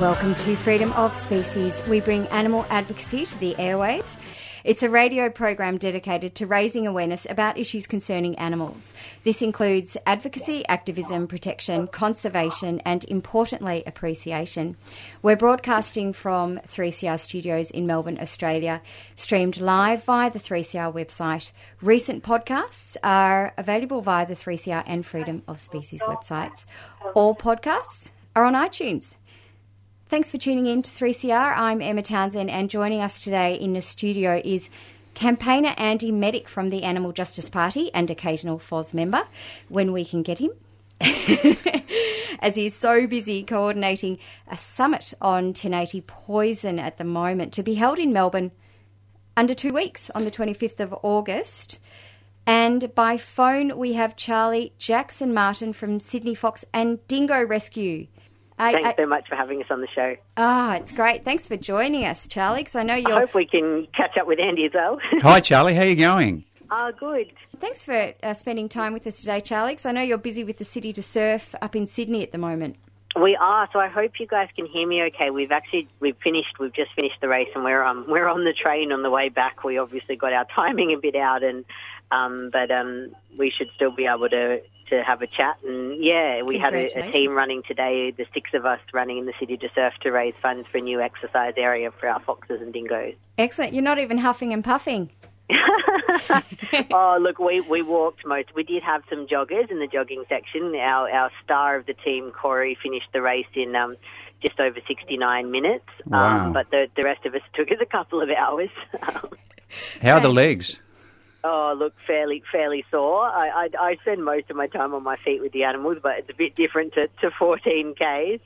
Welcome to Freedom of Species. We bring animal advocacy to the airwaves. It's a radio program dedicated to raising awareness about issues concerning animals. This includes advocacy, activism, protection, conservation, and importantly, appreciation. We're broadcasting from 3CR studios in Melbourne, Australia, streamed live via the 3CR website. Recent podcasts are available via the 3CR and Freedom of Species websites. All podcasts are on iTunes. Thanks for tuning in to 3CR. I'm Emma Townsend, and joining us today in the studio is campaigner Andy Medic from the Animal Justice Party and occasional FOS member, when we can get him, as he's so busy coordinating a summit on 1080 poison at the moment to be held in Melbourne under 2 weeks on the 25th of August. And by phone we have Charlie Jackson-Martin from Sydney Fox and Dingo Rescue. Thanks so much for having us on the show. Ah, it's great. Thanks for joining us, Charlie, because I know I hope we can catch up with Andy as well. Hi, Charlie. How are you going? Oh, good. Thanks for spending time with us today, Charlie, because I know you're busy with the City to Surf up in Sydney at the moment. We are, so I hope you guys can hear me okay. We've just finished the race, and we're on the train on the way back. We obviously got our timing a bit out, and but we should still be able to have a chat. And yeah, we had a team running today, the six of us running in the City to Surf to raise funds for a new exercise area for our foxes and dingoes. Excellent. You're not even huffing and puffing. Oh, look, we walked most. We did have some joggers in the jogging section. Our star of the team, Corey, finished the race in just over 69 minutes. Wow. But the rest of us took us a couple of hours. How are the legs? Oh, look, fairly sore. I spend most of my time on my feet with the animals, but it's a bit different to 14Ks.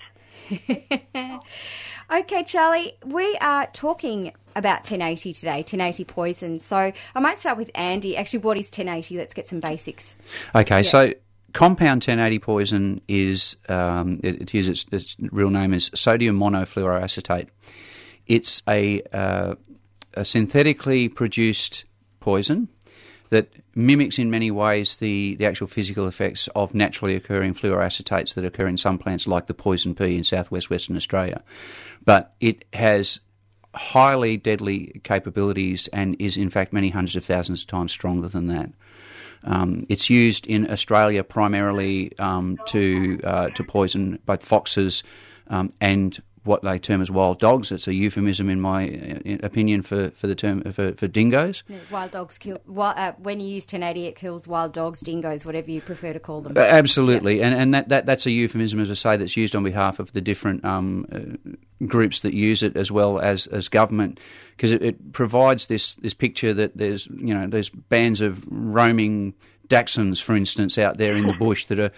Okay, Charlie, we are talking about 1080 today, 1080 poison. So I might start with Andy. Actually, what is 1080? Let's get some basics. Okay, yeah. So compound 1080 poison is, its real name is sodium monofluoroacetate. It's a synthetically produced poison that mimics in many ways the actual physical effects of naturally occurring fluoroacetates that occur in some plants like the poison pea in southwest Western Australia. But it has highly deadly capabilities and is in fact many hundreds of thousands of times stronger than that. It's used in Australia primarily to poison both foxes and what they term as wild dogs. It's a euphemism, in my opinion, for the term for dingoes. Yeah, wild dogs kill. When you use 1080, it kills wild dogs, dingoes, whatever you prefer to call them. Absolutely, yeah. And that's a euphemism, as I say, that's used on behalf of the different groups that use it, as well as government, because it provides this picture that there's bands of roaming Dachshunds, for instance, out there in the bush that are,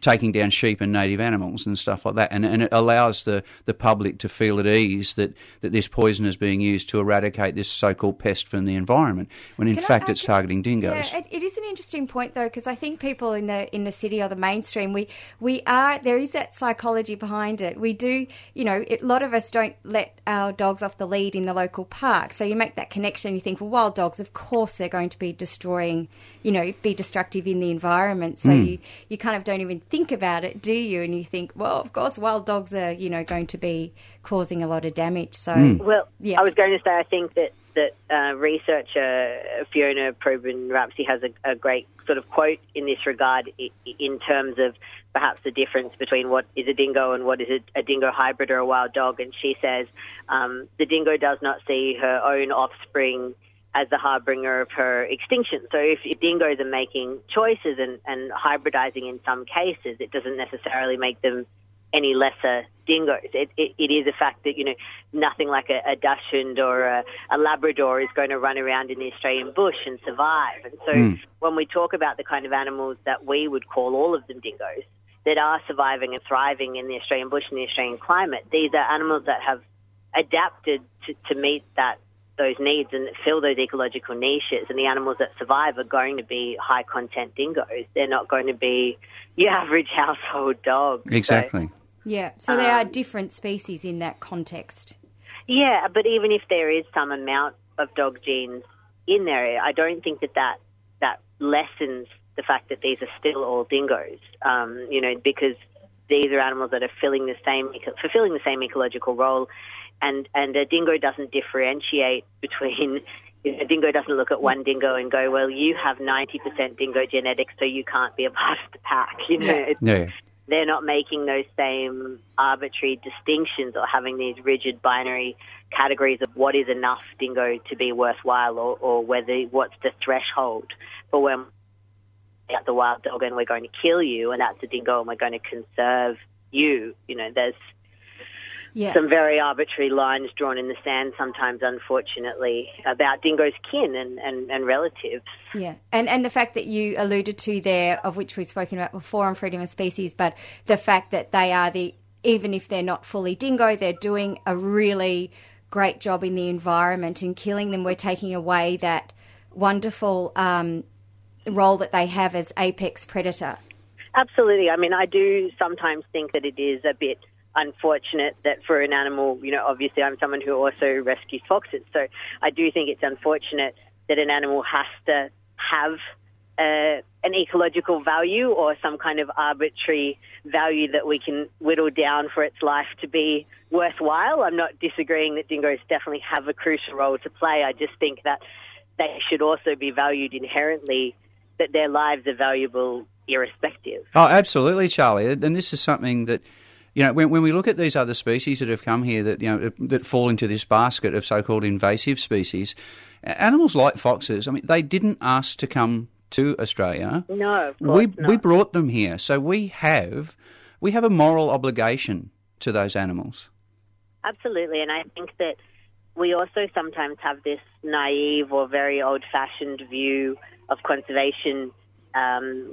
taking down sheep and native animals and stuff like that. And it allows the public to feel at ease that this poison is being used to eradicate this so-called pest from the environment, when in fact it's targeting dingoes. Yeah, it is an interesting point, though, because I think people in the city or the mainstream, there is that psychology behind it. We do, a lot of us don't let our dogs off the lead in the local park. So you make that connection, you think, well, wild dogs, of course they're going to be destroying, destructive in the environment, so you kind of don't even think about it, do you? And you think, well, of course wild dogs are going to be causing a lot of damage. So I was going to say, I think that that researcher Fiona Proben-Rapsey has a great sort of quote in this regard in terms of perhaps the difference between what is a dingo and what is a dingo hybrid or a wild dog. And she says, the dingo does not see her own offspring as the harbinger of her extinction. So if dingoes are making choices and hybridizing in some cases, it doesn't necessarily make them any lesser dingoes. It is a fact that, you know, nothing like a dachshund or a Labrador is going to run around in the Australian bush and survive. And so when we talk about the kind of animals that we would call all of them dingoes that are surviving and thriving in the Australian bush and the Australian climate, these are animals that have adapted to meet those needs and fill those ecological niches, and the animals that survive are going to be high-content dingoes. They're not going to be your average household dog. Exactly. So, yeah, so they are different species in that context. Yeah, but even if there is some amount of dog genes in there, I don't think that lessens the fact that these are still all dingoes, you know, because these are animals that are fulfilling the same ecological role. And a dingo doesn't differentiate between, a dingo doesn't look at one dingo and go, well, you have 90% dingo genetics, so you can't be a part of the pack. You know, they're not making those same arbitrary distinctions or having these rigid binary categories of what is enough dingo to be worthwhile or whether what's the threshold for when we're at the wild dog and we're going to kill you, and that's a dingo and we're going to conserve you. You know, there's some very arbitrary lines drawn in the sand sometimes, unfortunately, about dingoes' kin and relatives. Yeah, and the fact that you alluded to there, of which we've spoken about before on Freedom of Species, but the fact that they are even if they're not fully dingo, they're doing a really great job in the environment, and killing them, we're taking away that wonderful role that they have as apex predator. Absolutely. I mean, I do sometimes think that it is a bit unfortunate that for an animal, you know, obviously I'm someone who also rescues foxes, so I do think it's unfortunate that an animal has to have an ecological value or some kind of arbitrary value that we can whittle down for its life to be worthwhile. I'm not disagreeing that dingoes definitely have a crucial role to play. I just think that they should also be valued inherently, that their lives are valuable irrespective. Oh, absolutely, Charlie. And this is something that, you know, when we look at these other species that have come here that, you know, that fall into this basket of so-called invasive species, animals like foxes, I mean, they didn't ask to come to Australia. No, of course not. We brought them here, so we have a moral obligation to those animals. Absolutely, and I think that we also sometimes have this naive or very old-fashioned view of conservation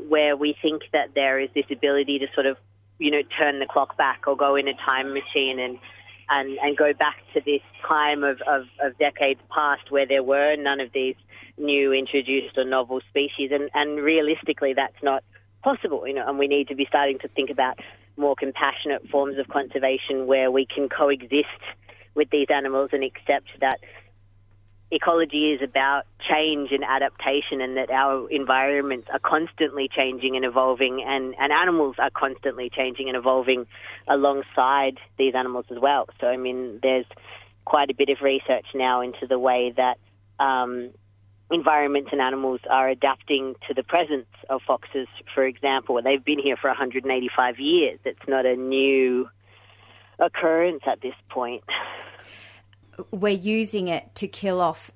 where we think that there is this ability to sort of, you know, turn the clock back or go in a time machine and go back to this time of decades past where there were none of these new introduced or novel species. And realistically, that's not possible, you know, and we need to be starting to think about more compassionate forms of conservation where we can coexist with these animals and accept that ecology is about change and adaptation, and that our environments are constantly changing and evolving, and animals are constantly changing and evolving alongside these animals as well. So, I mean, there's quite a bit of research now into the way that environments and animals are adapting to the presence of foxes, for example. They've been here for 185 years. It's not a new occurrence at this point. We're using it to kill off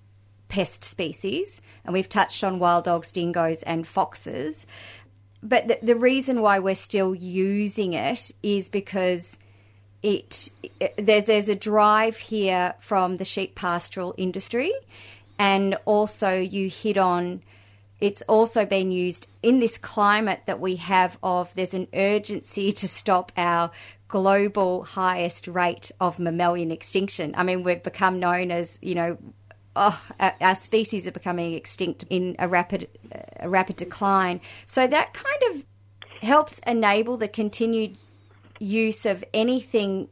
pest species, and we've touched on wild dogs, dingoes and foxes. But the reason why we're still using it is because there's a drive here from the sheep pastoral industry, and also you hit on, it's also been used in this climate that we have of, there's an urgency to stop our global highest rate of mammalian extinction. I mean, we've become known as, you know, our species are becoming extinct in a rapid decline. So that kind of helps enable the continued use of anything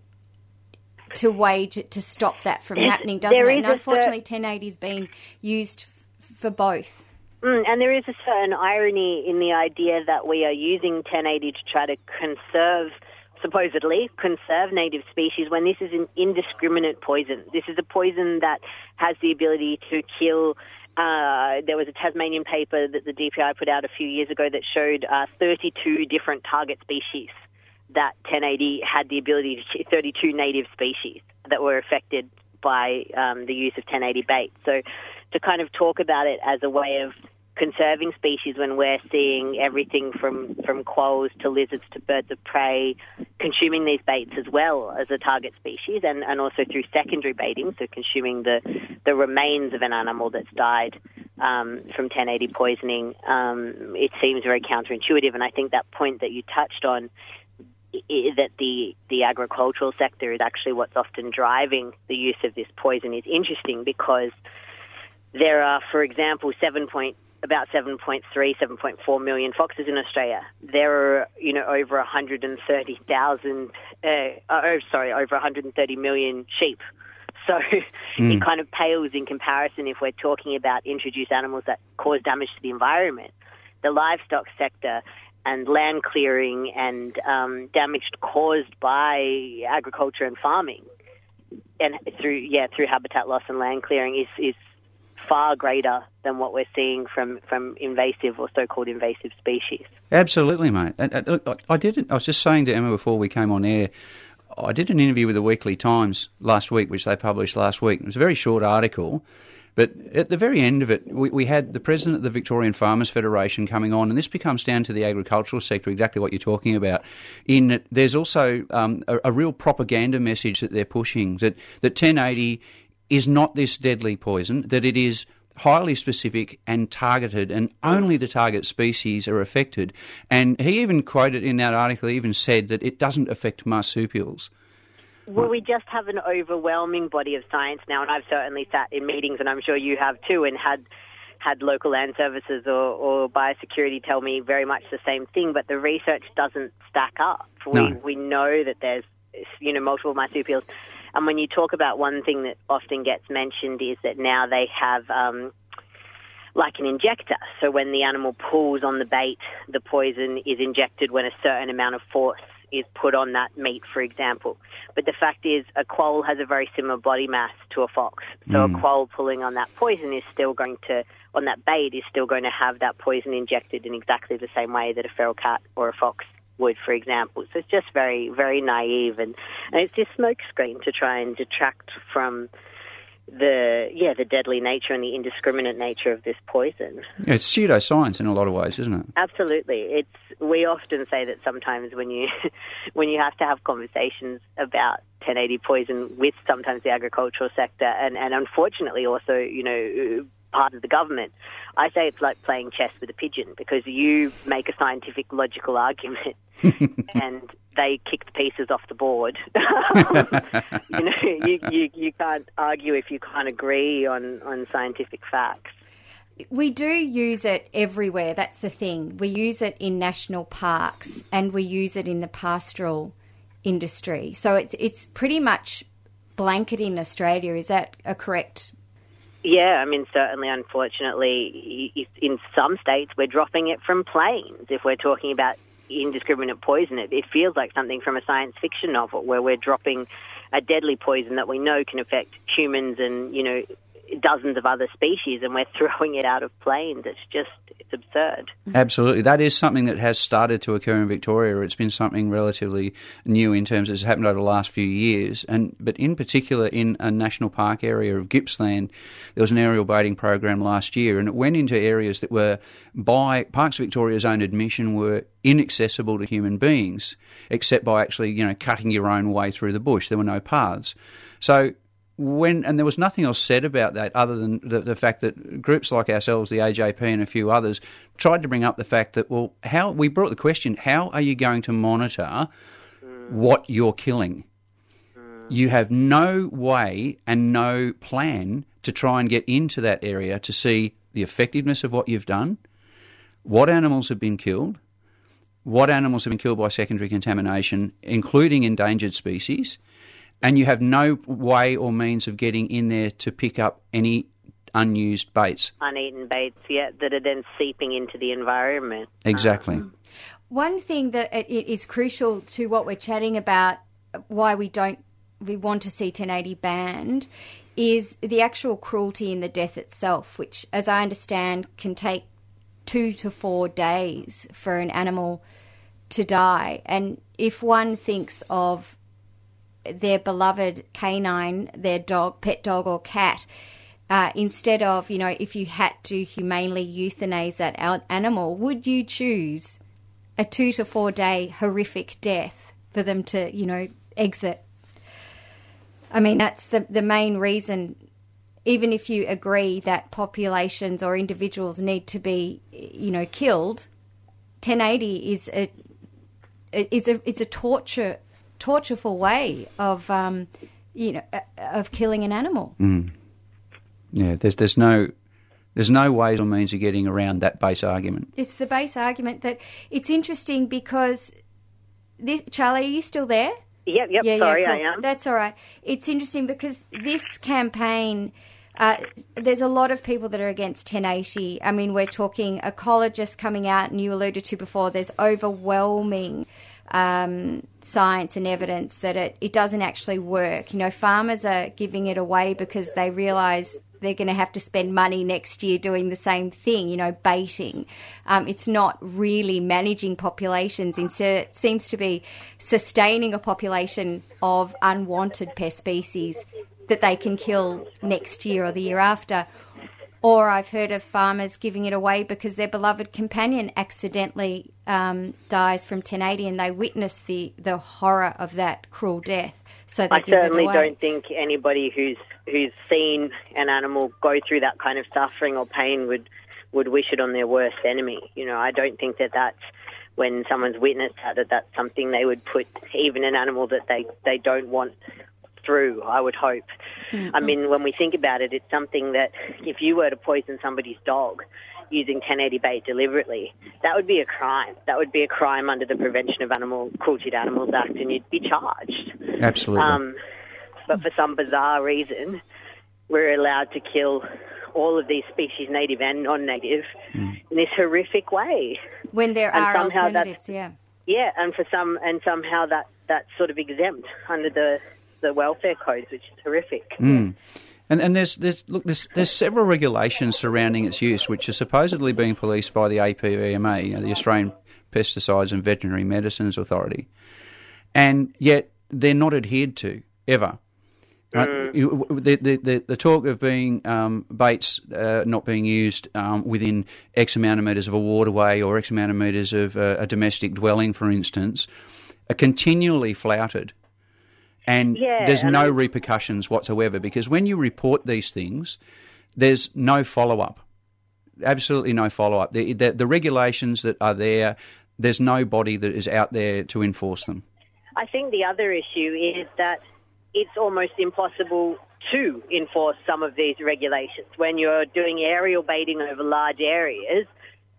to stop that from happening, doesn't it? And unfortunately, 1080 has been used for both. And there is a certain irony in the idea that we are using 1080 to try to conserve supposedly conserve native species when this is an indiscriminate poison. This is a poison that has the ability to kill. There was a Tasmanian paper that the DPI put out a few years ago that showed 32 different target species that 1080 had the ability to kill, 32 native species that were affected by the use of 1080 bait. So to kind of talk about it as a way of conserving species when we're seeing everything from quolls to lizards to birds of prey consuming these baits as well as a target species, and also through secondary baiting, so consuming the remains of an animal that's died from 1080 poisoning, it seems very counterintuitive. And I think that point that you touched on, that the agricultural sector is actually what's often driving the use of this poison, is interesting, because there are, for example, about 7.3, 7.4 million foxes in Australia. There are, over over 130 million sheep. So it kind of pales in comparison if we're talking about introduced animals that cause damage to the environment. The livestock sector and land clearing and damage caused by agriculture and farming and through habitat loss and land clearing is far greater than what we're seeing from invasive or so-called invasive species. Absolutely, mate. I was just saying to Emma before we came on air, I did an interview with the Weekly Times last week, which they published last week. It was a very short article, but at the very end of it, we had the president of the Victorian Farmers Federation coming on, and this becomes down to the agricultural sector, exactly what you're talking about, in that there's also a real propaganda message that they're pushing, that 1080 is not this deadly poison, that it is highly specific and targeted, and only the target species are affected. And he even quoted in that article, he even said that it doesn't affect marsupials. Well, we just have an overwhelming body of science now, and I've certainly sat in meetings, and I'm sure you have too, and had local land services or biosecurity tell me very much the same thing, but the research doesn't stack up. We know that there's multiple marsupials. And when you talk about, one thing that often gets mentioned is that now they have like an injector. So when the animal pulls on the bait, the poison is injected when a certain amount of force is put on that meat, for example. But the fact is, a quoll has a very similar body mass to a fox. So a quoll pulling on that poison on that bait is still going to have that poison injected in exactly the same way that a feral cat or a fox would, for example. So it's just very, very naive, and it's just smokescreen to try and detract from the deadly nature and the indiscriminate nature of this poison. Yeah, it's pseudoscience in a lot of ways, isn't it? Absolutely. We often say that sometimes when you have to have conversations about 1080 poison with sometimes the agricultural sector and unfortunately also, part of the government, I say it's like playing chess with a pigeon, because you make a scientific, logical argument and they kick the pieces off the board. You can't argue if you can't agree on scientific facts. We do use it everywhere, that's the thing. We use it in national parks and we use it in the pastoral industry. So it's pretty much blanketed in Australia. Is that a correct... Yeah, I mean, certainly, unfortunately, in some states we're dropping it from planes. If we're talking about indiscriminate poison, it feels like something from a science fiction novel where we're dropping a deadly poison that we know can affect humans and, dozens of other species, and we're throwing it out of planes. It's absurd. Absolutely. That is something that has started to occur in Victoria. It's been something relatively new in terms of it's happened over the last few years. But in particular, in a national park area of Gippsland, there was an aerial baiting program last year, and it went into areas that were, by Parks Victoria's own admission, were inaccessible to human beings, except by actually, cutting your own way through the bush. There were no paths. So... And there was nothing else said about that other than the fact that groups like ourselves, the AJP and a few others, tried to bring up the fact that, we brought the question, how are you going to monitor what you're killing? You have no way and no plan to try and get into that area to see the effectiveness of what you've done, what animals have been killed, by secondary contamination, including endangered species, and you have no way or means of getting in there to pick up any unused baits. Uneaten baits, that are then seeping into the environment. Exactly. One thing that it is crucial to what we're chatting about, why we want to see 1080 banned, is the actual cruelty in the death itself, which, as I understand, can take 2 to 4 days for an animal to die. And if one thinks of their beloved canine, their dog, pet dog or cat, instead of, you know, if you had to humanely euthanize that animal, would you choose a 2 to 4 day horrific death for them to, you know, exit? I mean, that's the main reason, even if you agree that populations or individuals need to be, you know, killed, 1080 is a tortureful way of of killing an animal. Mm. Yeah, there's no ways or means of getting around that base argument. It's the base argument that it's interesting because this, Charlie, are you still there? Yep, yeah, sorry, yeah, cool. I am. That's all right. It's interesting because this campaign, there's a lot of people that are against 1080. I mean, we're talking ecologists coming out, and you alluded to before, there's overwhelming science and evidence that it doesn't actually work. You know, farmers are giving it away because they realise they're going to have to spend money next year doing the same thing, you know, baiting. It's not really managing populations. Instead, it seems to be sustaining a population of unwanted pest species that they can kill next year or the year after. Or I've heard of farmers giving it away because their beloved companion accidentally dies from 1080 and they witness the horror of that cruel death. So I certainly don't think anybody who's seen an animal go through that kind of suffering or pain would wish it on their worst enemy. You know, I don't think that that's, when someone's witnessed that that's something they would put even an animal that they don't want through, I would hope. Mm-hmm. I mean, when we think about it, it's something that if you were to poison somebody's dog using 1080 bait deliberately, that would be a crime. That would be a crime under the Prevention of Cruelty to Animals Act, and you'd be charged. Absolutely. But for some bizarre reason, we're allowed to kill all of these species, native and non-native, in this horrific way. When there are alternatives, yeah. Yeah, and somehow that's sort of exempt under the welfare codes, which is horrific. Mm. And there's several regulations surrounding its use, which are supposedly being policed by the APVMA, you know, the Australian Pesticides and Veterinary Medicines Authority, and yet they're not adhered to ever. Right? Mm. The talk of being baits not being used within X amount of metres of a waterway or X amount of metres of a domestic dwelling, for instance, are continually flouted. And there's no repercussions whatsoever, because when you report these things, there's no follow-up, absolutely no follow-up. The regulations that are there, there's no body that is out there to enforce them. I think the other issue is that it's almost impossible to enforce some of these regulations. When you're doing aerial baiting over large areas,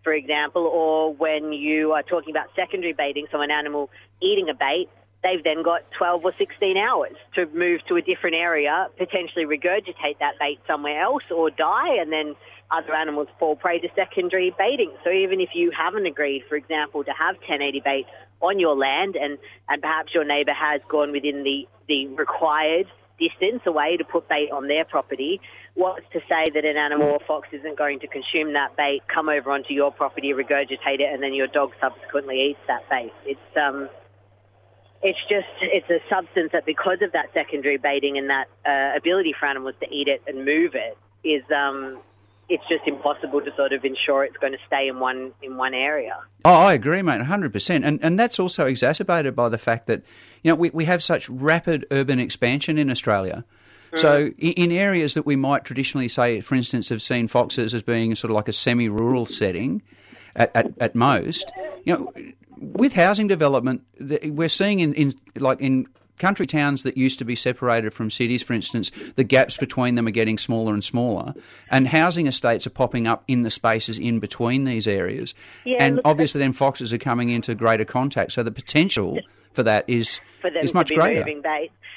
for example, or when you are talking about secondary baiting, so an animal eating a bait, they've then got 12 or 16 hours to move to a different area, potentially regurgitate that bait somewhere else or die, and then other animals fall prey to secondary baiting. So even if you haven't agreed, for example, to have 1080 bait on your land and perhaps your neighbour has gone within the required distance away to put bait on their property, what's to say that an animal or fox isn't going to consume that bait, come over onto your property, regurgitate it, and then your dog subsequently eats that bait? It's a substance that, because of that secondary baiting and that ability for animals to eat it and move it, it's just impossible to sort of ensure it's going to stay in one area. Oh, I agree, mate, 100%. And that's also exacerbated by the fact that, you know, we have such rapid urban expansion in Australia. Mm. So in areas that we might traditionally say, for instance, have seen foxes as being sort of like a semi-rural setting at most, you know, with housing development, we're seeing in country towns that used to be separated from cities, for instance, the gaps between them are getting smaller and smaller, and housing estates are popping up in the spaces in between these areas. Yeah, and obviously then foxes are coming into greater contact, so the potential for that is much greater.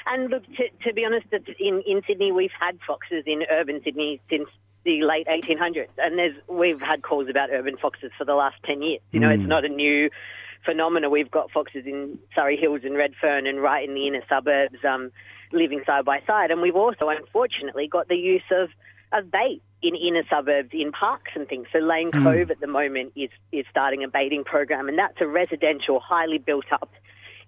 And look, to be honest, in Sydney we've had foxes in urban Sydney since the late 1800s, and we've had calls about urban foxes for the last 10 years. You know, it's not a new phenomena. We've got foxes in Surrey Hills and Redfern and right in the inner suburbs living side by side. And we've also, unfortunately, got the use of bait in inner suburbs, in parks and things. So Lane Cove at the moment is starting a baiting program, and that's a residential, highly built-up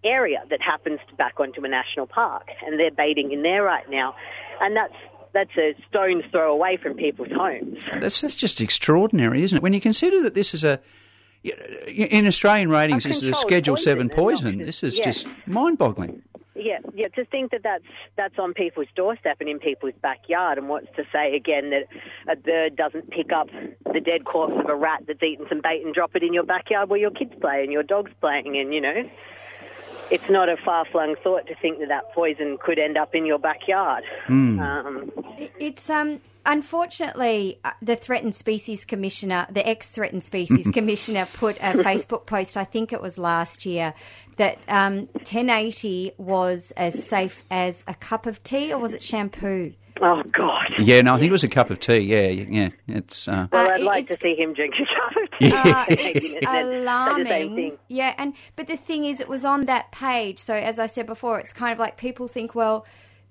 area that happens to back onto a national park, and they're baiting in there right now. And that's a stone's throw away from people's homes. That's just extraordinary, isn't it? When you consider that this is in Australian ratings, this is a Schedule 7 poison. This is just mind-boggling. Yeah, to think that that's on people's doorstep and in people's backyard, and what's to say again that a bird doesn't pick up the dead corpse of a rat that's eaten some bait and drop it in your backyard where your kids play and your dog's playing, and, you know, it's not a far-flung thought to think that poison could end up in your backyard. It's unfortunately, the Threatened Species Commissioner, the ex-Threatened Species Commissioner, put a Facebook post, I think it was last year, that 1080 was as safe as a cup of tea, or was it shampoo? Oh, God. Yeah, no, I think it was a cup of tea, yeah. It's, well, I'd like to see him drink a cup of tea. It's alarming. Yeah, but the thing is, it was on that page. So as I said before, it's kind of like people think, well,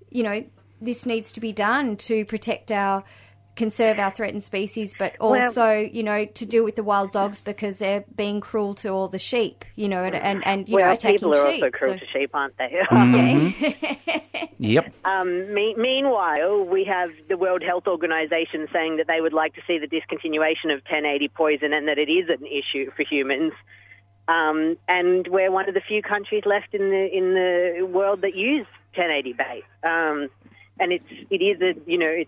you know, this needs to be done to conserve our threatened species, but also, you know, to deal with the wild dogs because they're being cruel to all the sheep, you know, and you know, attacking sheep. Well, people are also cruel to sheep, aren't they? Yep. Meanwhile, we have the World Health Organization saying that they would like to see the discontinuation of 1080 poison and that it is an issue for humans. And we're one of the few countries left in the world that use 1080 bait. And it's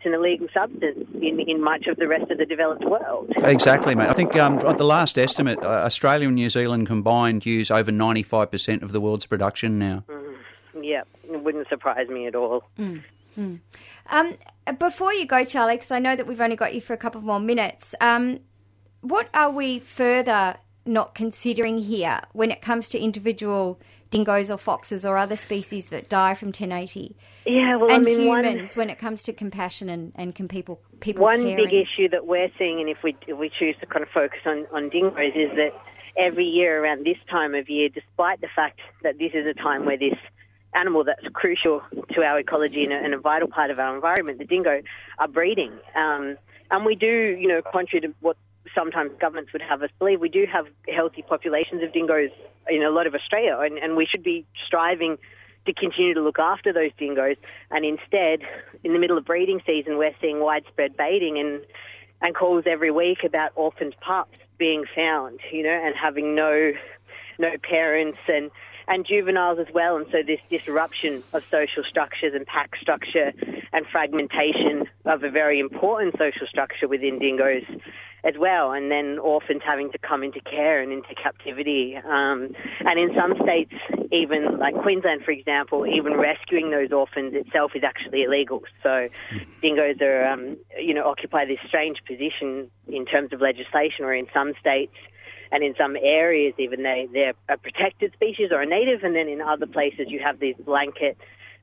an illegal substance in much of the rest of the developed world. Exactly, mate. I think at the last estimate, Australia and New Zealand combined use over 95% of the world's production now. Yeah, it wouldn't surprise me at all. Before you go, Charlie, because I know that we've only got you for a couple more minutes, what are we further not considering here when it comes to individual dingoes or foxes or other species that die from 1080? Yeah, well, and humans, when it comes to compassion and people one caring. Big issue that we're seeing, and if we choose to kind of focus on dingoes, is that every year around this time of year, despite the fact that this is a time where this animal that's crucial to our ecology and a vital part of our environment, the dingo, are breeding. And we do, you know, contrary to what sometimes governments would have us believe, we do have healthy populations of dingoes in a lot of Australia, and we should be striving to continue to look after those dingoes. And instead, in the middle of breeding season, we're seeing widespread baiting and calls every week about orphaned pups being found, you know, and having no parents and juveniles as well. And so this disruption of social structures and pack structure and fragmentation of a very important social structure within dingoes as well, and then orphans having to come into care and into captivity. And in some states, even like Queensland, for example, even rescuing those orphans itself is actually illegal. So dingoes are, occupy this strange position in terms of legislation, where in some states and in some areas even they're a protected species or a native, and then in other places you have these blanket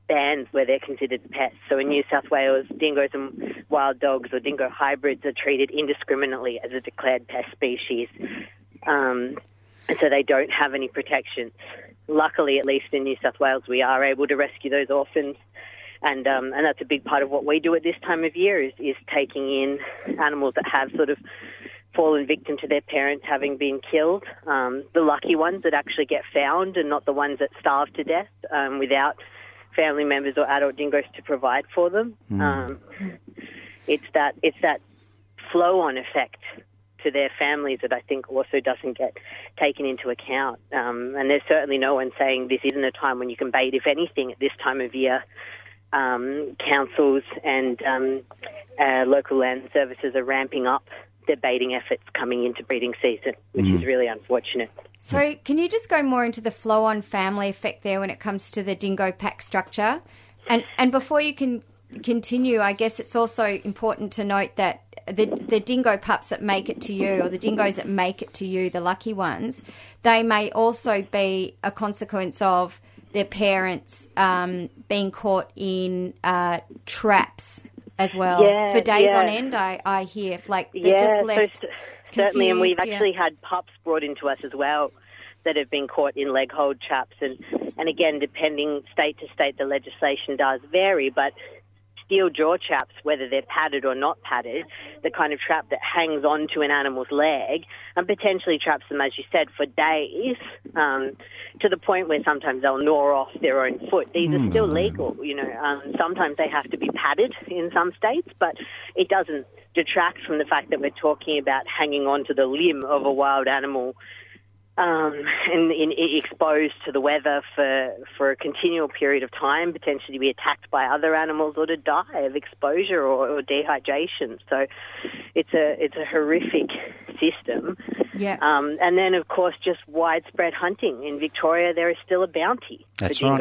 bans where they're considered pets. So in New South Wales, dingoes and wild dogs or dingo hybrids are treated indiscriminately as a declared pest species. And so they don't have any protections. Luckily, at least in New South Wales, we are able to rescue those orphans. And that's a big part of what we do at this time of year is taking in animals that have sort of fallen victim to their parents having been killed. The lucky ones that actually get found and not the ones that starve to death without family members or adult dingoes to provide for them. It's that flow-on effect to their families that I think also doesn't get taken into account. And there's certainly no one saying this isn't a time when you can bait. If anything, at this time of year, councils and local land services are ramping up their baiting efforts coming into breeding season, which is really unfortunate. So can you just go more into the flow-on family effect there when it comes to the dingo pack structure? And before you can continue, I guess it's also important to note that the dingo pups that make it to you, or the dingoes that make it to you, the lucky ones, they may also be a consequence of their parents being caught in traps as well, for days on end, I hear. Like, they're just left confused, certainly, and we've actually had pups brought into us as well that have been caught in leg hold traps. And again, depending state to state, the legislation does vary, but steel jaw traps, whether they're padded or not padded, the kind of trap that hangs onto an animal's leg and potentially traps them, as you said, for days, to the point where sometimes they'll gnaw off their own foot. These are still legal, you know. Sometimes they have to be padded in some states, but it doesn't detract from the fact that we're talking about hanging onto the limb of a wild animal and exposed to the weather for a continual period of time, potentially to be attacked by other animals or to die of exposure or dehydration. So it's a horrific system. Yeah. And then, of course, just widespread hunting. In Victoria, there is still a bounty for dingoes.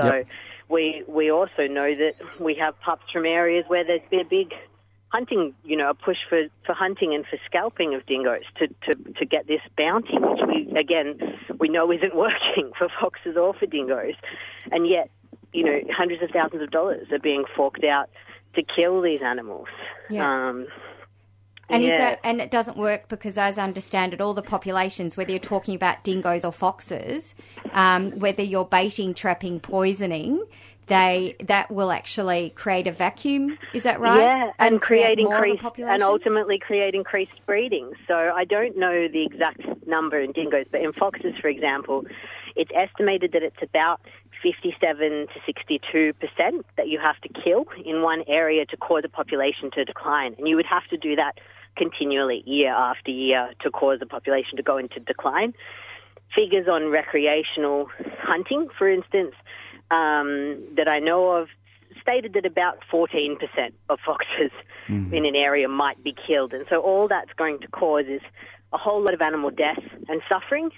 Right. So we also know that we have pups from areas where there's been a big hunting, you know, a push for hunting and for scalping of dingoes to get this bounty, which we know isn't working for foxes or for dingoes. And yet, you know, hundreds of thousands of dollars are being forked out to kill these animals. Yeah. And it doesn't work because, as I understand it, all the populations, whether you're talking about dingoes or foxes, whether you're baiting, trapping, poisoning, that will actually create a vacuum, is that right? Yeah, and create increased population? And ultimately create increased breeding. So I don't know the exact number in dingoes, but in foxes, for example, it's estimated that it's about 57 to 62% that you have to kill in one area to cause a population to decline. And you would have to do that continually, year after year, to cause a population to go into decline. Figures on recreational hunting, for instance, that I know of, stated that about 14% of foxes in an area might be killed. And so all that's going to cause is a whole lot of animal death and suffering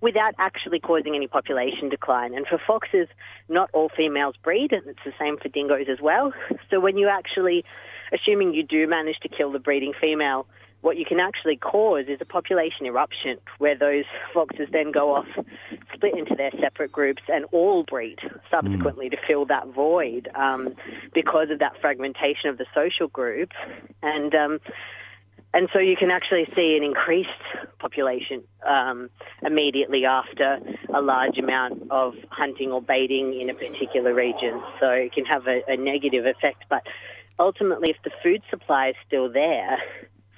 without actually causing any population decline. And for foxes, not all females breed, and it's the same for dingoes as well. So when you actually, assuming you do manage to kill the breeding female, what you can actually cause is a population eruption where those foxes then go off, split into their separate groups, and all breed subsequently to fill that void because of that fragmentation of the social group. And so you can actually see an increased population immediately after a large amount of hunting or baiting in a particular region. So it can have a negative effect. But ultimately, if the food supply is still there,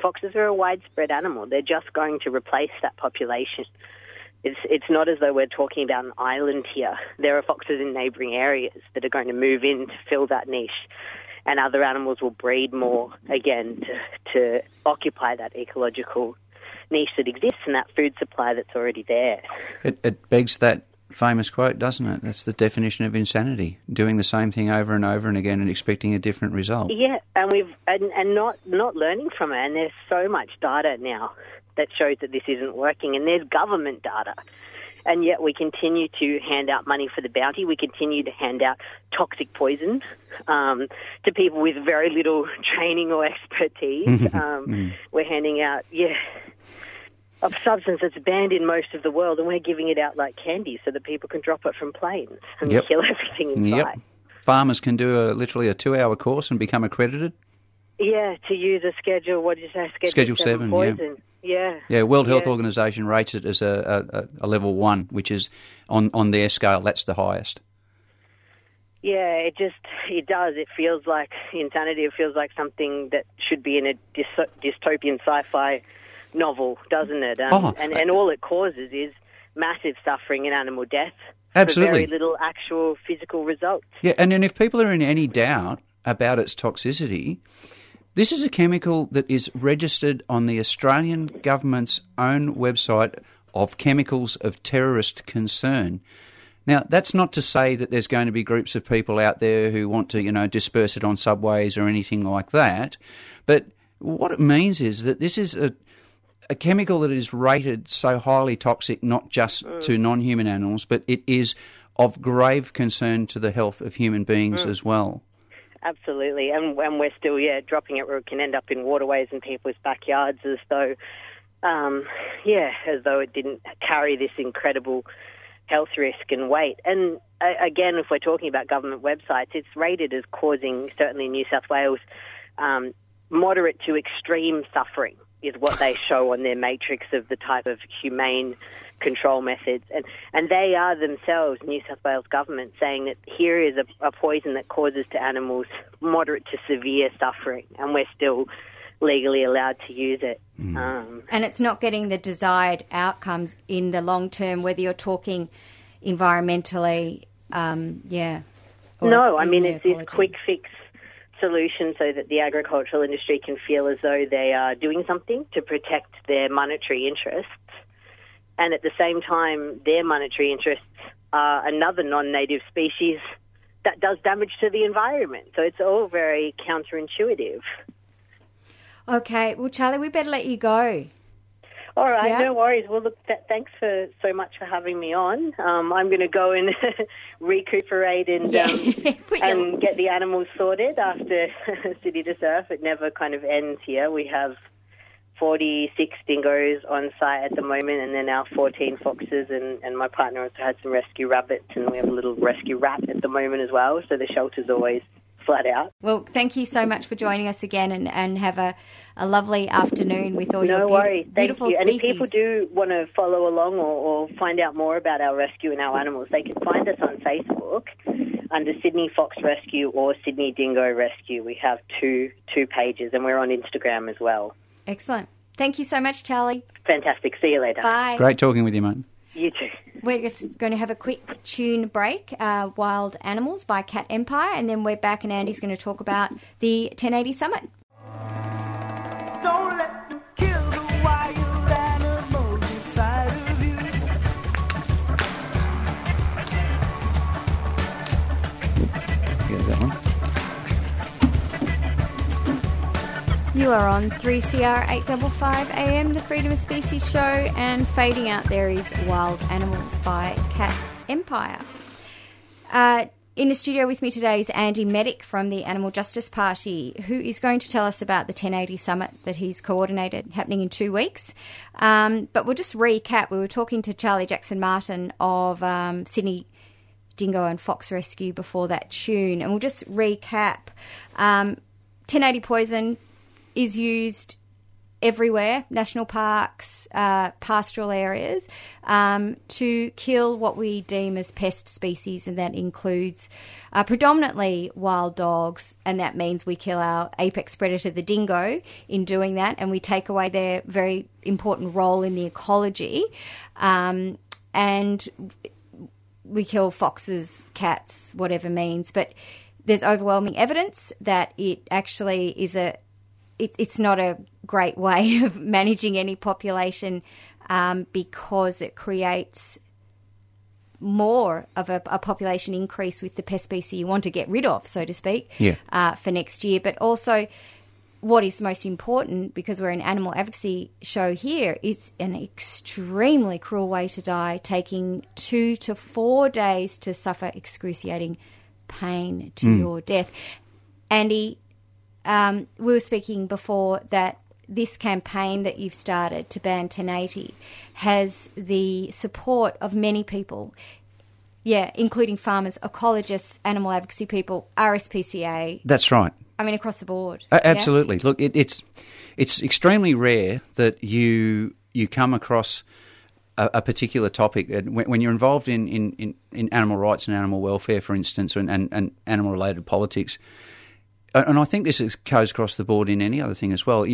foxes are a widespread animal. They're just going to replace that population. It's not as though we're talking about an island here. There are foxes in neighbouring areas that are going to move in to fill that niche, and other animals will breed more, again, to occupy that ecological niche that exists and that food supply that's already there. It begs that famous quote, doesn't it? That's the definition of insanity, doing the same thing over and over and again and expecting a different result. Yeah, and we're not learning from it, and there's so much data now that shows that this isn't working, and there's government data. And yet we continue to hand out money for the bounty. We continue to hand out toxic poison to people with very little training or expertise. We're handing out, of substance that's banned in most of the world, and we're giving it out like candy so that people can drop it from planes and kill everything in sight. Farmers can do literally a 2-hour course and become accredited. Yeah, to use a schedule, what did you say? Schedule 7 poison. Yeah, World Health Organization rates it as a level 1, which is on their scale, that's the highest. Yeah, it does. It feels like insanity. It feels like something that should be in a dystopian sci-fi novel, doesn't it? And all it causes is massive suffering and animal death. Absolutely. For very little actual physical results. Yeah, and if people are in any doubt about its toxicity, this is a chemical that is registered on the Australian government's own website of chemicals of terrorist concern. Now, that's not to say that there's going to be groups of people out there who want to, disperse it on subways or anything like that. But what it means is that this is a chemical that is rated so highly toxic, not just to non-human animals, but it is of grave concern to the health of human beings as well. Absolutely. And we're still, dropping it where it can end up in waterways and people's backyards as though, as though it didn't carry this incredible health risk and weight. And again, if we're talking about government websites, it's rated as causing, certainly in New South Wales, moderate to extreme suffering is what they show on their matrix of the type of humane control methods. And they are themselves, New South Wales government, saying that here is a poison that causes to animals moderate to severe suffering, and we're still legally allowed to use it. And it's not getting the desired outcomes in the long term, whether you're talking environmentally, no, I mean, it's this quick fix solution so that the agricultural industry can feel as though they are doing something to protect their monetary interests. And at the same time, their monetary interests are another non-native species that does damage to the environment. So it's all very counterintuitive. Okay, well, Charlie, we better let you go. All right, no worries. Well, look, thanks for so much for having me on. I'm going to go and recuperate and get the animals sorted after City to Surf. It never kind of ends here. We have 46 dingoes on site at the moment, and then our 14 foxes, and my partner also had some rescue rabbits, and we have a little rescue rat at the moment as well, so the shelter's always flat out. Well, thank you so much for joining us again, and have a lovely afternoon with all your beautiful species. And if people do want to follow along or find out more about our rescue and our animals, they can find us on Facebook under Sydney Fox Rescue or Sydney Dingo Rescue. We have two pages, and we're on Instagram as well. Excellent. Thank you so much, Charlie. Fantastic. See you later. Bye. Great talking with you, mate. You too. We're just going to have a quick tune break, Wild Animals by Cat Empire, and then we're back and Andy's going to talk about the 1080 Summit. Don't let them kill the wild animals inside of you. Yeah, that one. You are on 3CR 855 AM, the Freedom of Species show, and fading out there is Wild Animals by Cat Empire. In the studio with me today is Andy Medic from the Animal Justice Party, who is going to tell us about the 1080 Summit that he's coordinated, happening in 2 weeks. But we'll just recap. We were talking to Charlie Jackson-Martin of Sydney Dingo and Fox Rescue before that tune, and we'll just recap. 1080 poison is used everywhere, national parks, pastoral areas, to kill what we deem as pest species, and that includes predominantly wild dogs, and that means we kill our apex predator, the dingo, in doing that, and we take away their very important role in the ecology, and we kill foxes, cats, whatever means. But there's overwhelming evidence that it actually is it's not a great way of managing any population, because it creates more of a population increase with the pest species you want to get rid of, so to speak, for next year. But also what is most important, because we're an animal advocacy show here, it's an extremely cruel way to die, taking 2 to 4 days to suffer excruciating pain to your death. Andy, we were speaking before that this campaign that you've started to ban 1080 has the support of many people, including farmers, ecologists, animal advocacy people, RSPCA. That's right. I mean, across the board. Absolutely. Yeah? Look, it's extremely rare that you come across a particular topic. When you're involved in animal rights and animal welfare, for instance, and animal-related politics. And I think this goes across the board in any other thing as well.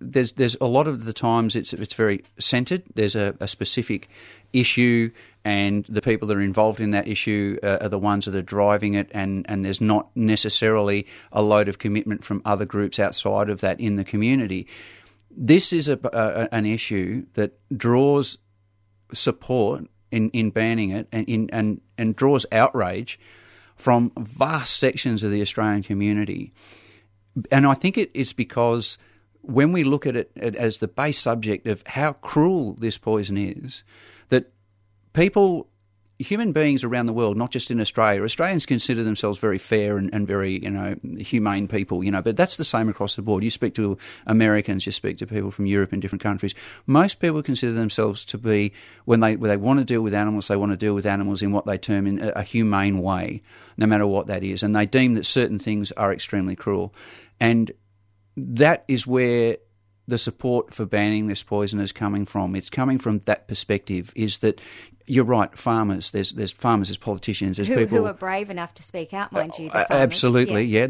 There's a lot of the times it's very centred. There's a specific issue, and the people that are involved in that issue are the ones that are driving it, and there's not necessarily a load of commitment from other groups outside of that in the community. This is an issue that draws support in banning it and draws outrage from vast sections of the Australian community. And I think it's because when we look at it as the base subject of how cruel this poison is, that people, human beings around the world, not just in Australia, Australians consider themselves very fair and very, humane people, but that's the same across the board. You speak to Americans, you speak to people from Europe and different countries. Most people consider themselves to be, when they want to deal with animals, they want to deal with animals in what they term in a humane way, no matter what that is. And they deem that certain things are extremely cruel. And that is where the support for banning this poison is coming from. It's coming from that perspective, is that you're right, farmers, there's farmers, there's politicians, there's people... who are brave enough to speak out, mind you. Absolutely, yeah.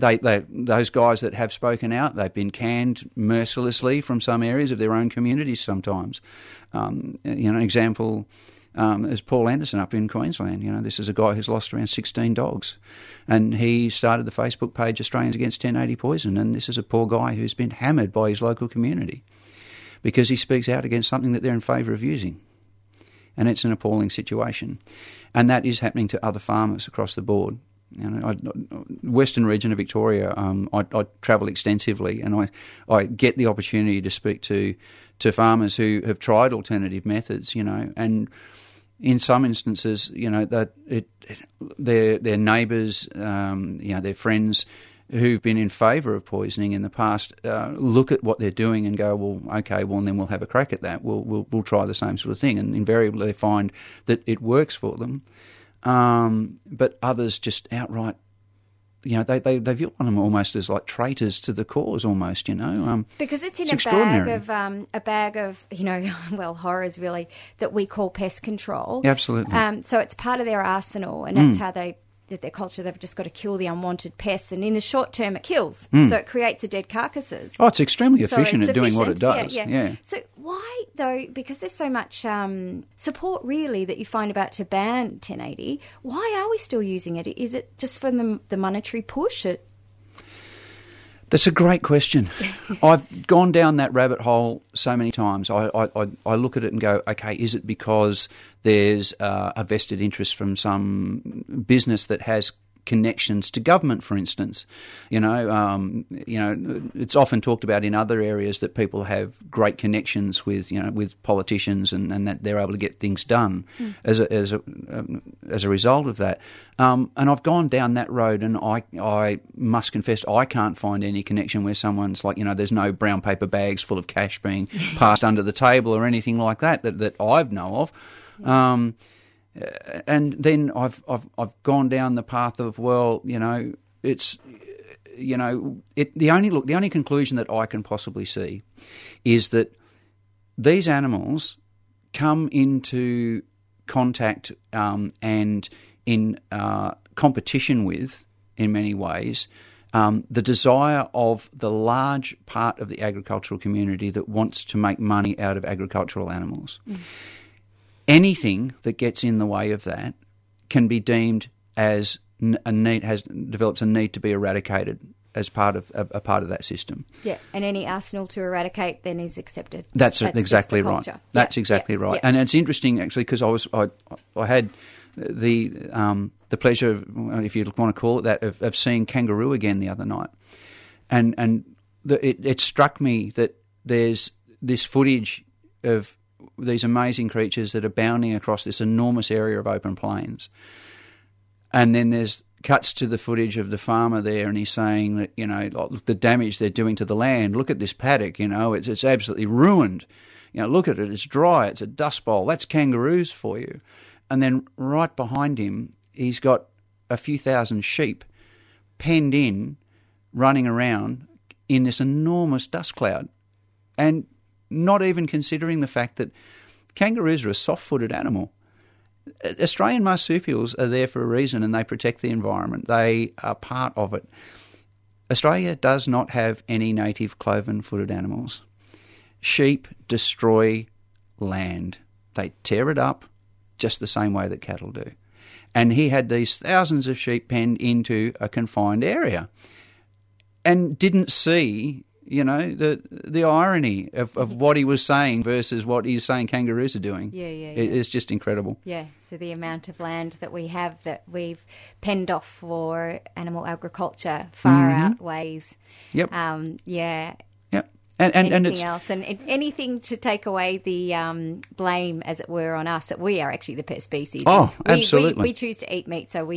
Those guys that have spoken out, they've been canned mercilessly from some areas of their own communities sometimes. You know, an example... is Paul Anderson up in Queensland. You know, this is a guy who's lost around 16 dogs, and he started the Facebook page Australians Against 1080 Poison, and this is a poor guy who's been hammered by his local community because he speaks out against something that they're in favour of using, and it's an appalling situation. And that is happening to other farmers across the board. You know, Western region of Victoria, I travel extensively, and I get the opportunity to speak to farmers who have tried alternative methods, you know, and... in some instances, you know, that their neighbours, you know, their friends who've been in favour of poisoning in the past look at what they're doing and go, well, okay, well, and then we'll have a crack at that. We'll try the same sort of thing, and invariably they find that it works for them. But others just outright, you know, they view them almost as like traitors to the cause, almost, you know. Because it's in a bag of, you know, well, horrors really, that we call pest control. Yeah, absolutely. So it's part of their arsenal, and that's how their culture, they've just got to kill the unwanted pests, and in the short term it kills. So it creates the dead carcasses. Oh, it's extremely efficient at doing what it does. Yeah. So why, though, because there's so much support really that you find about to ban 1080, why are we still using it? Is it just for the monetary push? That's a great question. I've gone down that rabbit hole so many times. I look at it and go, okay, is it because there's a vested interest from some business that has connections to government, for instance? You know, it's often talked about in other areas that people have great connections with, you know, with politicians, and that they're able to get things done as a result of that. And I've gone down that road, and I must confess I can't find any connection where someone's like, you know, there's no brown paper bags full of cash being passed under the table or anything like that I've know of. And then I've gone down the path of, well, you know, it's, you know, the only conclusion that I can possibly see is that these animals come into contact and in competition with, in many ways, the desire of the large part of the agricultural community that wants to make money out of agricultural animals. Anything that gets in the way of that can be deemed as a need, develops a need to be eradicated as part of a part of that system. Yeah, and any arsenal to eradicate then is accepted. That's exactly right. That's exactly right. And it's interesting actually, because I had the pleasure, of, if you want to call it that, of seeing kangaroo again the other night, and it struck me that there's this footage of these amazing creatures that are bounding across this enormous area of open plains. And then there's cuts to the footage of the farmer there, and he's saying that, you know, look, the damage they're doing to the land, look at this paddock, you know, it's absolutely ruined. You know, look at it, it's dry, it's a dust bowl, that's kangaroos for you. And then right behind him, he's got a few thousand sheep penned in, running around in this enormous dust cloud. And not even considering the fact that kangaroos are a soft-footed animal. Australian marsupials are there for a reason, and they protect the environment. They are part of it. Australia does not have any native cloven-footed animals. Sheep destroy land. They tear it up just the same way that cattle do. And he had these thousands of sheep penned into a confined area and didn't see... you know, the irony of what he was saying versus what he's saying kangaroos are doing. Yeah. It's just incredible. Yeah, so the amount of land that we have that we've penned off for animal agriculture far outweighs. Yep. And anything else, and anything to take away the blame, as it were, on us that we are actually the pest species. Oh, absolutely. We choose to eat meat, so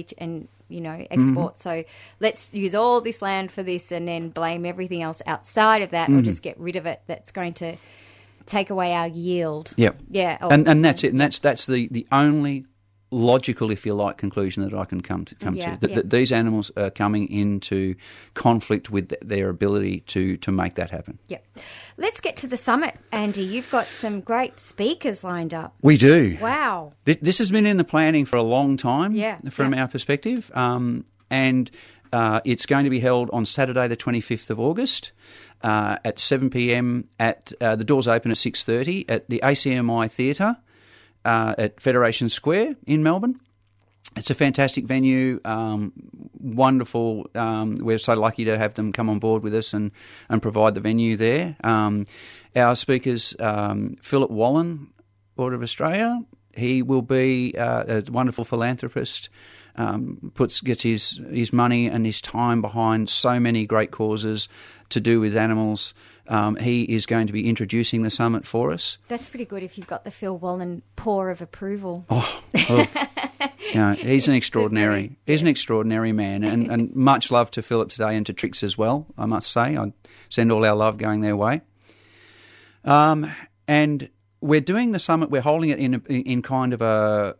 you know, export. So let's use all this land for this, and then blame everything else outside of that, or just get rid of it. That's going to take away our yield. Yeah. And that's it. And that's the only logical, if you like, conclusion that I can come to. That these animals are coming into conflict with their ability to make that happen. Yep. Let's get to the summit, Andy. You've got some great speakers lined up. We do. Wow. This has been in the planning for a long time from our perspective. And it's going to be held on Saturday the 25th of August at 7pm. The doors open at 6:30 at the ACMI Theatre. At Federation Square in Melbourne. It's a fantastic venue, wonderful. We're so lucky to have them come on board with us and provide the venue there. Our speakers, Philip Wallen, Order of Australia, he will be a wonderful philanthropist, gets his money and his time behind so many great causes to do with animals. He is going to be introducing the summit for us. That's pretty good if you've got the Phil Wallen paw of approval. He's an extraordinary. He's an extraordinary man, and much love to Philip today and to Trix as well. I must say, I send all our love going their way. And we're doing the summit. We're holding it in kind of a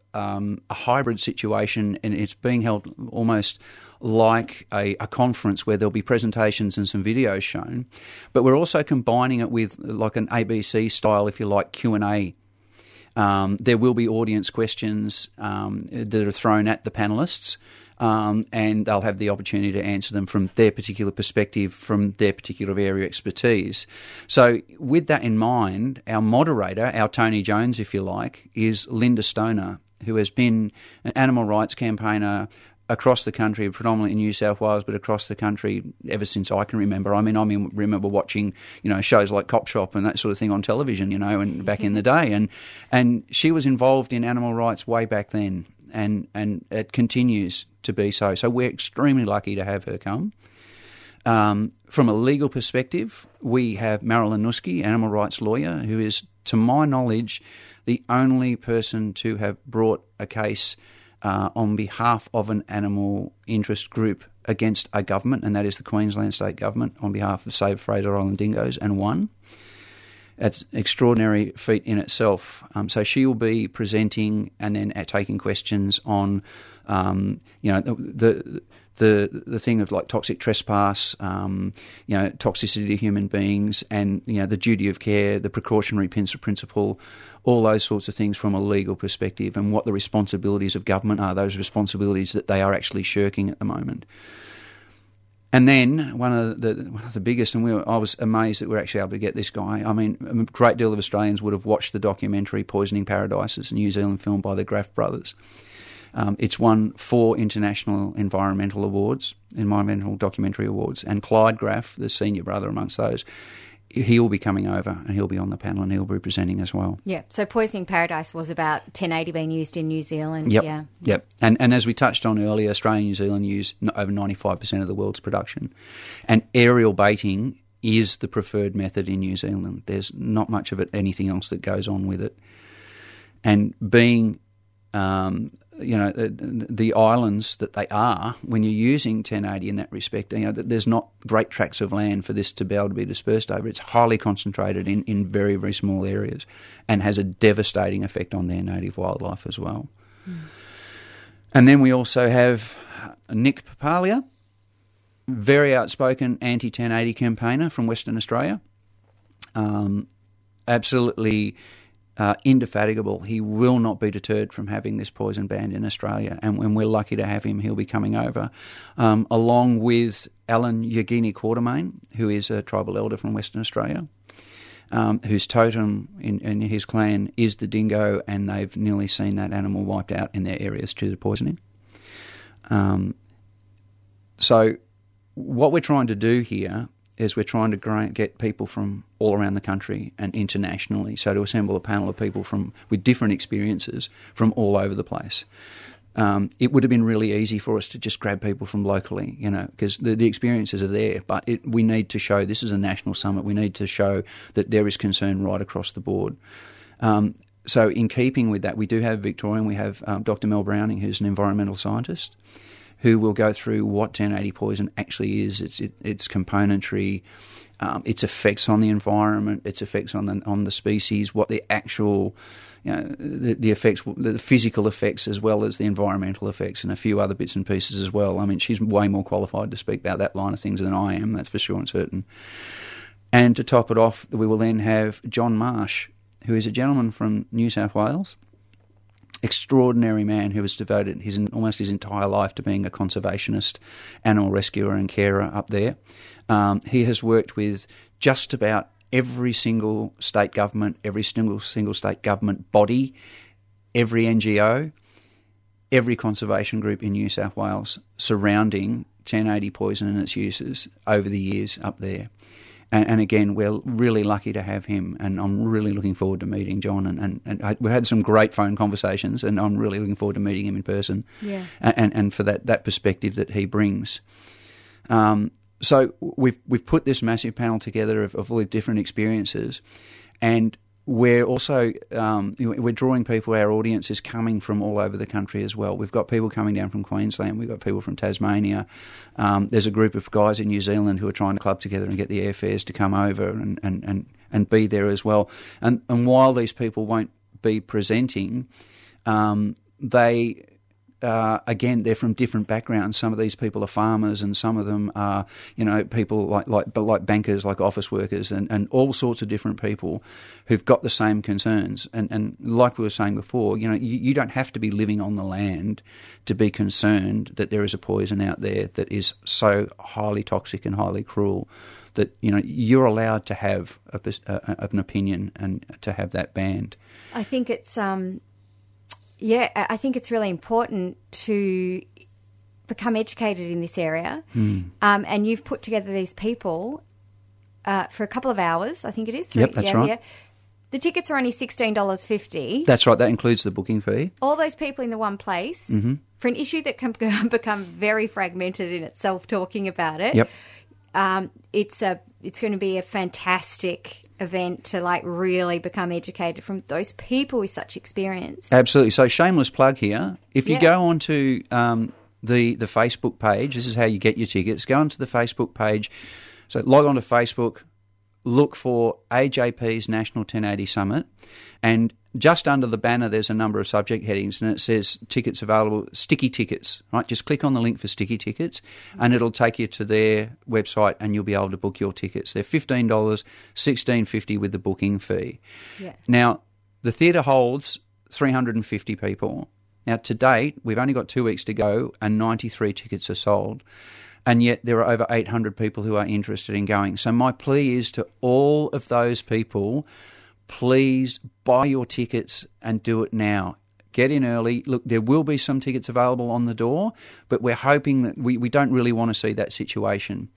hybrid situation, and it's being held almost like a conference where there'll be presentations and some videos shown, but we're also combining it with like an ABC style, if you like, Q&A. There will be audience questions that are thrown at the panellists, and they'll have the opportunity to answer them from their particular perspective, from their particular area of expertise. So with that in mind, our moderator, our Tony Jones, if you like, is Linda Stoner, who has been an animal rights campaigner across the country, predominantly in New South Wales, but across the country ever since I can remember. I remember watching, shows like Cop Shop and that sort of thing on television, and back in the day. And she was involved in animal rights way back then, and it continues to be so. So we're extremely lucky to have her come. From a legal perspective, we have Marilyn Nuske, animal rights lawyer, who is, to my knowledge, the only person to have brought a case on behalf of an animal interest group against a government, and that is the Queensland State Government, on behalf of Save Fraser Island Dingoes, and won. That's an extraordinary feat in itself. So she will be presenting and then taking questions on, the thing of like toxic trespass, toxicity to human beings, and the duty of care, the precautionary principle, all those sorts of things from a legal perspective, and what the responsibilities of government are. Those responsibilities that they are actually shirking at the moment. And then one of the biggest, and I was amazed that we're actually able to get this guy. I mean, a great deal of Australians would have watched the documentary Poisoning Paradises, a New Zealand film by the Graff brothers. It's won 4 international environmental documentary awards, and Clyde Graff, the senior brother amongst those, he'll be coming over and he'll be on the panel and he'll be presenting as well. Yeah, so Poisoning Paradise was about 1080 being used in New Zealand. Yep. Yeah. Yep. And as we touched on earlier, Australia and New Zealand use over 95% of the world's production. And aerial baiting is the preferred method in New Zealand. There's not much of it, anything else that goes on with it. And being, the islands that they are, when you're using 1080 in that respect, there's not great tracts of land for this to be able to be dispersed over. It's highly concentrated in very, very small areas and has a devastating effect on their native wildlife as well. Mm. And then we also have Nick Papalia, very outspoken anti-1080 campaigner from Western Australia, absolutely indefatigable. He will not be deterred from having this poison banned in Australia, and when we're lucky to have him, he'll be coming over, along with Alan Yagini Quatermain, who is a tribal elder from Western Australia, whose totem in his clan is the dingo, and they've nearly seen that animal wiped out in their areas due to poisoning. So what we're trying to do here is we're trying to get people from all around the country and internationally, so to assemble a panel of people with different experiences from all over the place. It would have been really easy for us to just grab people from locally, because the experiences are there, but we need to show this is a national summit. We need to show that there is concern right across the board. So in keeping with that, we do have Victorian. We have Dr. Mel Browning, who's an environmental scientist, who will go through what 1080 poison actually is, its componentry, its effects on the environment, its effects on the species, what the actual, you know, the effects, the physical effects as well as the environmental effects, and a few other bits and pieces as well. I mean, she's way more qualified to speak about that line of things than I am, that's for sure and certain. And to top it off, we will then have John Marsh, who is a gentleman from New South Wales, extraordinary man who has devoted almost his entire life to being a conservationist, animal rescuer and carer up there. He has worked with just about every single state government, every single state government body, every NGO, every conservation group in New South Wales surrounding 1080 poison and its uses over the years up there. And again, we're really lucky to have him, and I'm really looking forward to meeting John. And we had some great phone conversations, and I'm really looking forward to meeting him in person. Yeah. And for that perspective that he brings. So we've put this massive panel together of all the different experiences, and we're also we're drawing people. Our audience is coming from all over the country as well. We've got people coming down from Queensland. We've got people from Tasmania. There's a group of guys in New Zealand who are trying to club together and get the airfares to come over and be there as well. And while these people won't be presenting, they. Again, they're from different backgrounds. Some of these people are farmers, and some of them are, you know, people like bankers, like office workers, and all sorts of different people who've got the same concerns. And like we were saying before, you know, you don't have to be living on the land to be concerned that there is a poison out there that is so highly toxic and highly cruel that, you know, you're allowed to have an opinion and to have that banned. I think it's... Yeah, I think it's really important to become educated in this area. Mm. And you've put together these people for a couple of hours, I think it is. That's right. Yeah. The tickets are only $16.50. That's right. That includes the booking fee. All those people in the one place mm-hmm. for an issue that can become very fragmented in itself talking about it. Yep. It's going to be a fantastic event to like really become educated from those people with such experience. Absolutely. So shameless plug here. If you go onto the Facebook page, this is how you get your tickets. Go onto the Facebook page. So log onto Facebook, look for AJP's National 1080 Summit, and just under the banner there's a number of subject headings, and it says tickets available, sticky tickets, right? Just click on the link for sticky tickets and it'll take you to their website and you'll be able to book your tickets. They're $15, $16.50 with the booking fee. Yeah. Now, the theatre holds 350 people. Now, to date, we've only got 2 weeks to go and 93 tickets are sold. And yet there are over 800 people who are interested in going. So my plea is to all of those people, please buy your tickets and do it now. Get in early. Look, there will be some tickets available on the door, but we're hoping that we don't really want to see that situation,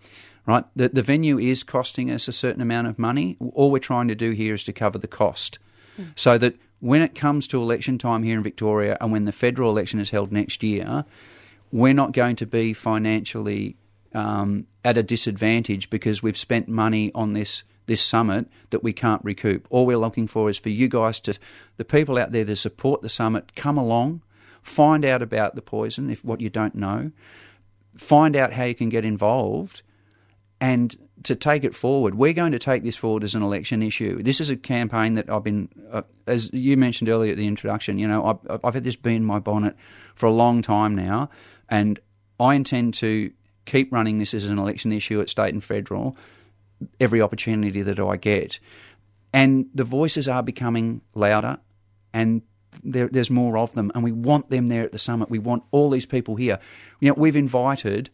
right? The venue is costing us a certain amount of money. All we're trying to do here is to cover the cost so that when it comes to election time here in Victoria and when the federal election is held next year, we're not going to be financially at a disadvantage because we've spent money on this summit that we can't recoup. All we're looking for is for you guys the people out there to support the summit, come along, find out about the poison, if what you don't know, find out how you can get involved and to take it forward. We're going to take this forward as an election issue. This is a campaign that I've been, as you mentioned earlier at the introduction, you know, I've had this bee in my bonnet for a long time now, and I intend to keep running this as an election issue at state and federal every opportunity that I get. And the voices are becoming louder and there's more of them, and we want them there at the summit. We want all these people here. You know, we've invited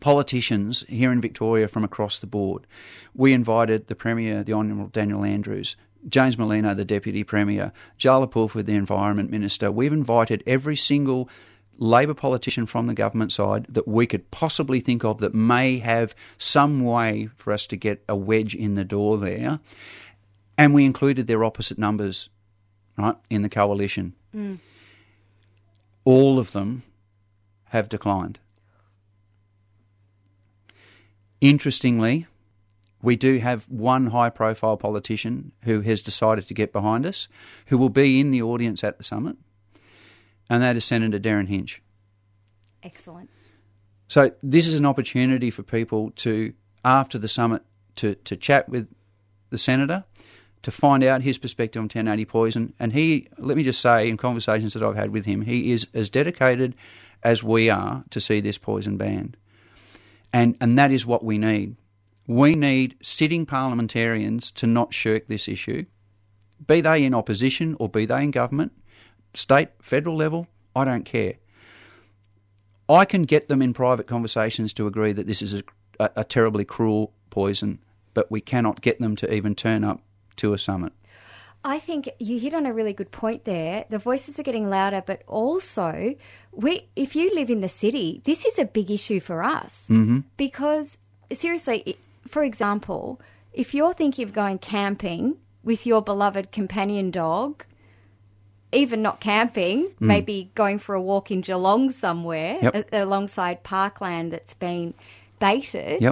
politicians here in Victoria from across the board. We invited the Premier, the Honourable Daniel Andrews, James Molina, the Deputy Premier, Jala Pulford, the Environment Minister. We've invited every single Labor politician from the government side that we could possibly think of that may have some way for us to get a wedge in the door there, and we included their opposite numbers, right, in the coalition. Mm. All of them have declined. Interestingly, we do have one high-profile politician who has decided to get behind us, who will be in the audience at the summit, and that is Senator Darren Hinch. Excellent. So this is an opportunity for people to, after the summit, to chat with the Senator, to find out his perspective on 1080 poison. And he, let me just say, in conversations that I've had with him, he is as dedicated as we are to see this poison banned. And that is what we need. We need sitting parliamentarians to not shirk this issue, be they in opposition or be they in government, state, federal level, I don't care. I can get them in private conversations to agree that this is a terribly cruel poison, but we cannot get them to even turn up to a summit. I think you hit on a really good point there. The voices are getting louder, but also if you live in the city, this is a big issue for us because, seriously, for example, if you're thinking of going camping with your beloved companion dog, even not camping, maybe going for a walk in Geelong somewhere alongside parkland that's been baited.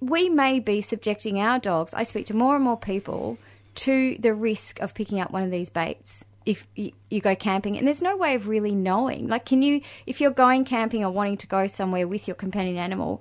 We may be subjecting our dogs, I speak to more and more people, to the risk of picking up one of these baits if you go camping. And there's no way of really knowing. Like, if you're going camping or wanting to go somewhere with your companion animal,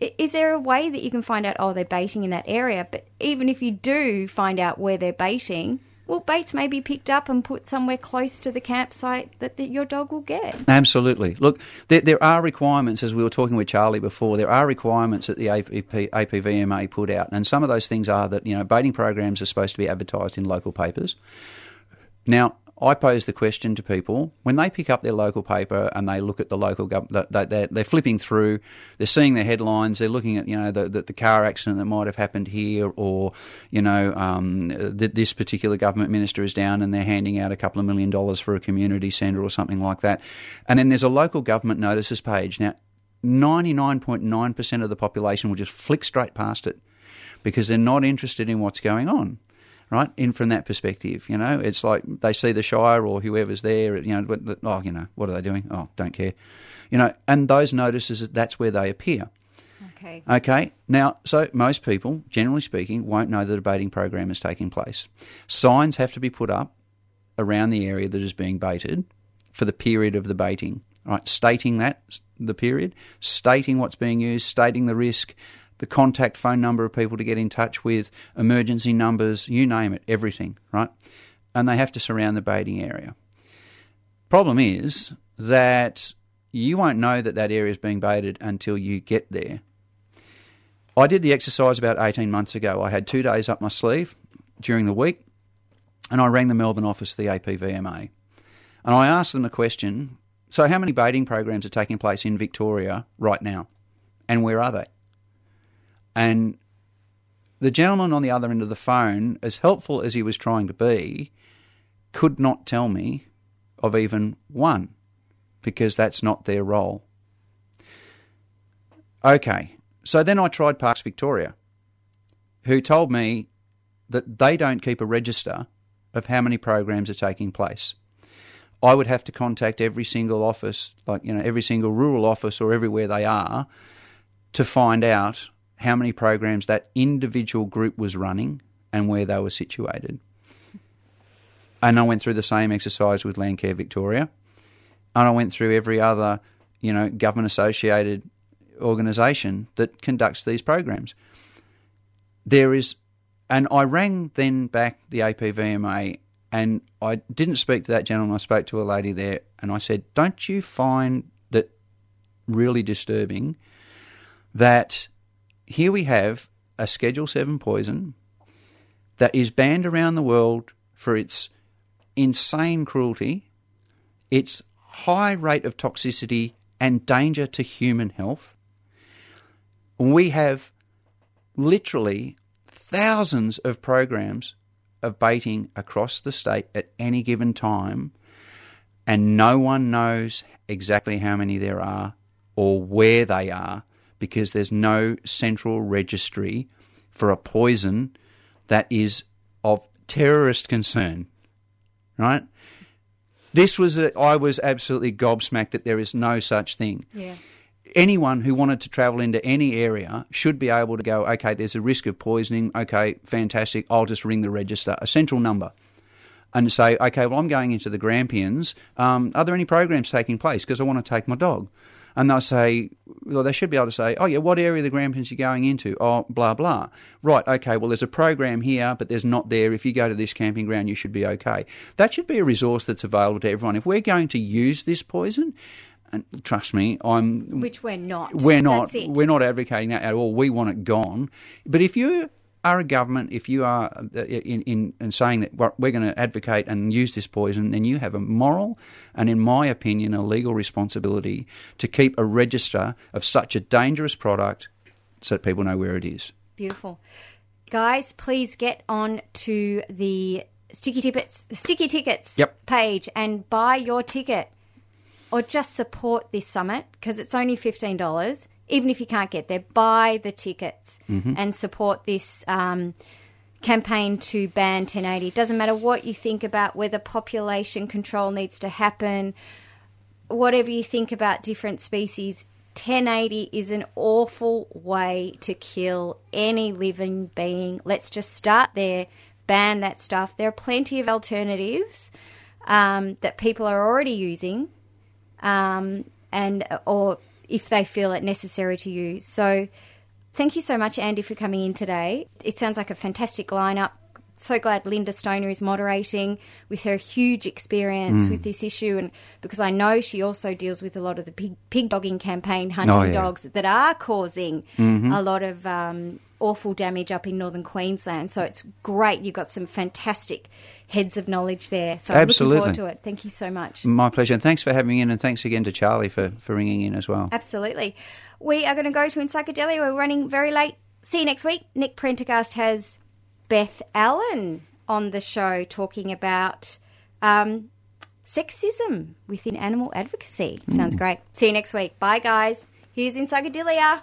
is there a way that you can find out, oh, they're baiting in that area? But even if you do find out where they're baiting, well, baits may be picked up and put somewhere close to the campsite that your dog will get. Absolutely. Look, there are requirements, as we were talking with Charlie before, there are requirements that the APVMA put out, and some of those things are that, baiting programs are supposed to be advertised in local papers. Now, I pose the question to people, when they pick up their local paper and they look at the local government, they're flipping through, they're seeing the headlines, they're looking at, the car accident that might have happened here, or, this particular government minister is down and they're handing out a couple of $1 million for a community centre or something like that. And then there's a local government notices page. Now, 99.9% of the population will just flick straight past it because they're not interested in what's going on. Right, in from that perspective, it's like they see the Shire or whoever's there, what are they doing? Oh, don't care. And those notices, that's where they appear. Okay. Now, so most people, generally speaking, won't know that a baiting program is taking place. Signs have to be put up around the area that is being baited for the period of the baiting, right? Stating the period, stating what's being used, stating the risk, the contact phone number of people to get in touch with, emergency numbers, you name it, everything, right? And they have to surround the baiting area. Problem is that you won't know that area is being baited until you get there. I did the exercise about 18 months ago. I had 2 days up my sleeve during the week, and I rang the Melbourne office of the APVMA. And I asked them the question, so how many baiting programs are taking place in Victoria right now, and where are they? And the gentleman on the other end of the phone, as helpful as he was trying to be, could not tell me of even one, because that's not their role. Okay, so then I tried Parks Victoria, who told me that they don't keep a register of how many programs are taking place. I would have to contact every single office, every single rural office or everywhere they are, to find out how many programs that individual group was running and where they were situated. And I went through the same exercise with Landcare Victoria, and I went through every other, government-associated organisation that conducts these programs. And I rang then back the APVMA, and I didn't speak to that gentleman. I spoke to a lady there, and I said, don't you find that really disturbing that here we have a Schedule 7 poison that is banned around the world for its insane cruelty, its high rate of toxicity and danger to human health. We have literally thousands of programs of baiting across the state at any given time, and no one knows exactly how many there are or where they are, because there's no central registry for a poison that is of terrorist concern, right? I was absolutely gobsmacked that there is no such thing. Yeah. Anyone who wanted to travel into any area should be able to go, okay, there's a risk of poisoning, okay, fantastic, I'll just ring the register, a central number. and say, okay, well, I'm going into the Grampians. Are there any programs taking place? Because I want to take my dog. And they'll say, well, they should be able to say, oh, yeah, what area of the Grampians are you going into? Oh, blah, blah. Right, okay, well, there's a program here, but there's not there. If you go to this camping ground, you should be okay. That should be a resource that's available to everyone. If we're going to use this poison, and trust me, I'm... Which we're not. We're not. We're not advocating that at all. We want it gone. But if you are a government, if you are in saying that we're going to advocate and use this poison, then you have a moral and, in my opinion, a legal responsibility to keep a register of such a dangerous product so that people know where it is. Beautiful. Guys, please get on to the Sticky Tickets yep. page and buy your ticket or just support this summit because it's only $15. Even if you can't get there, buy the tickets mm-hmm. and support this campaign to ban 1080. It doesn't matter what you think about whether population control needs to happen, whatever you think about different species, 1080 is an awful way to kill any living being. Let's just start there, ban that stuff. There are plenty of alternatives that people are already using or if they feel it necessary to use. So thank you so much, Andy, for coming in today. It sounds like a fantastic lineup. So glad Linda Stoner is moderating with her huge experience with this issue, and because I know she also deals with a lot of the pig dogging campaign, hunting dogs that are causing a lot of awful damage up in northern Queensland. So it's great. You've got some fantastic heads of knowledge there. So I'm looking forward to it. Thank you so much. My pleasure. And thanks for having me in, and thanks again to Charlie for ringing in as well. Absolutely. We are going to go to In Psychedelia. We're running very late. See you next week. Nick Prendergast has Beth Allen on the show talking about sexism within animal advocacy. Sounds great. See you next week. Bye, guys. Here's In Psychedelia.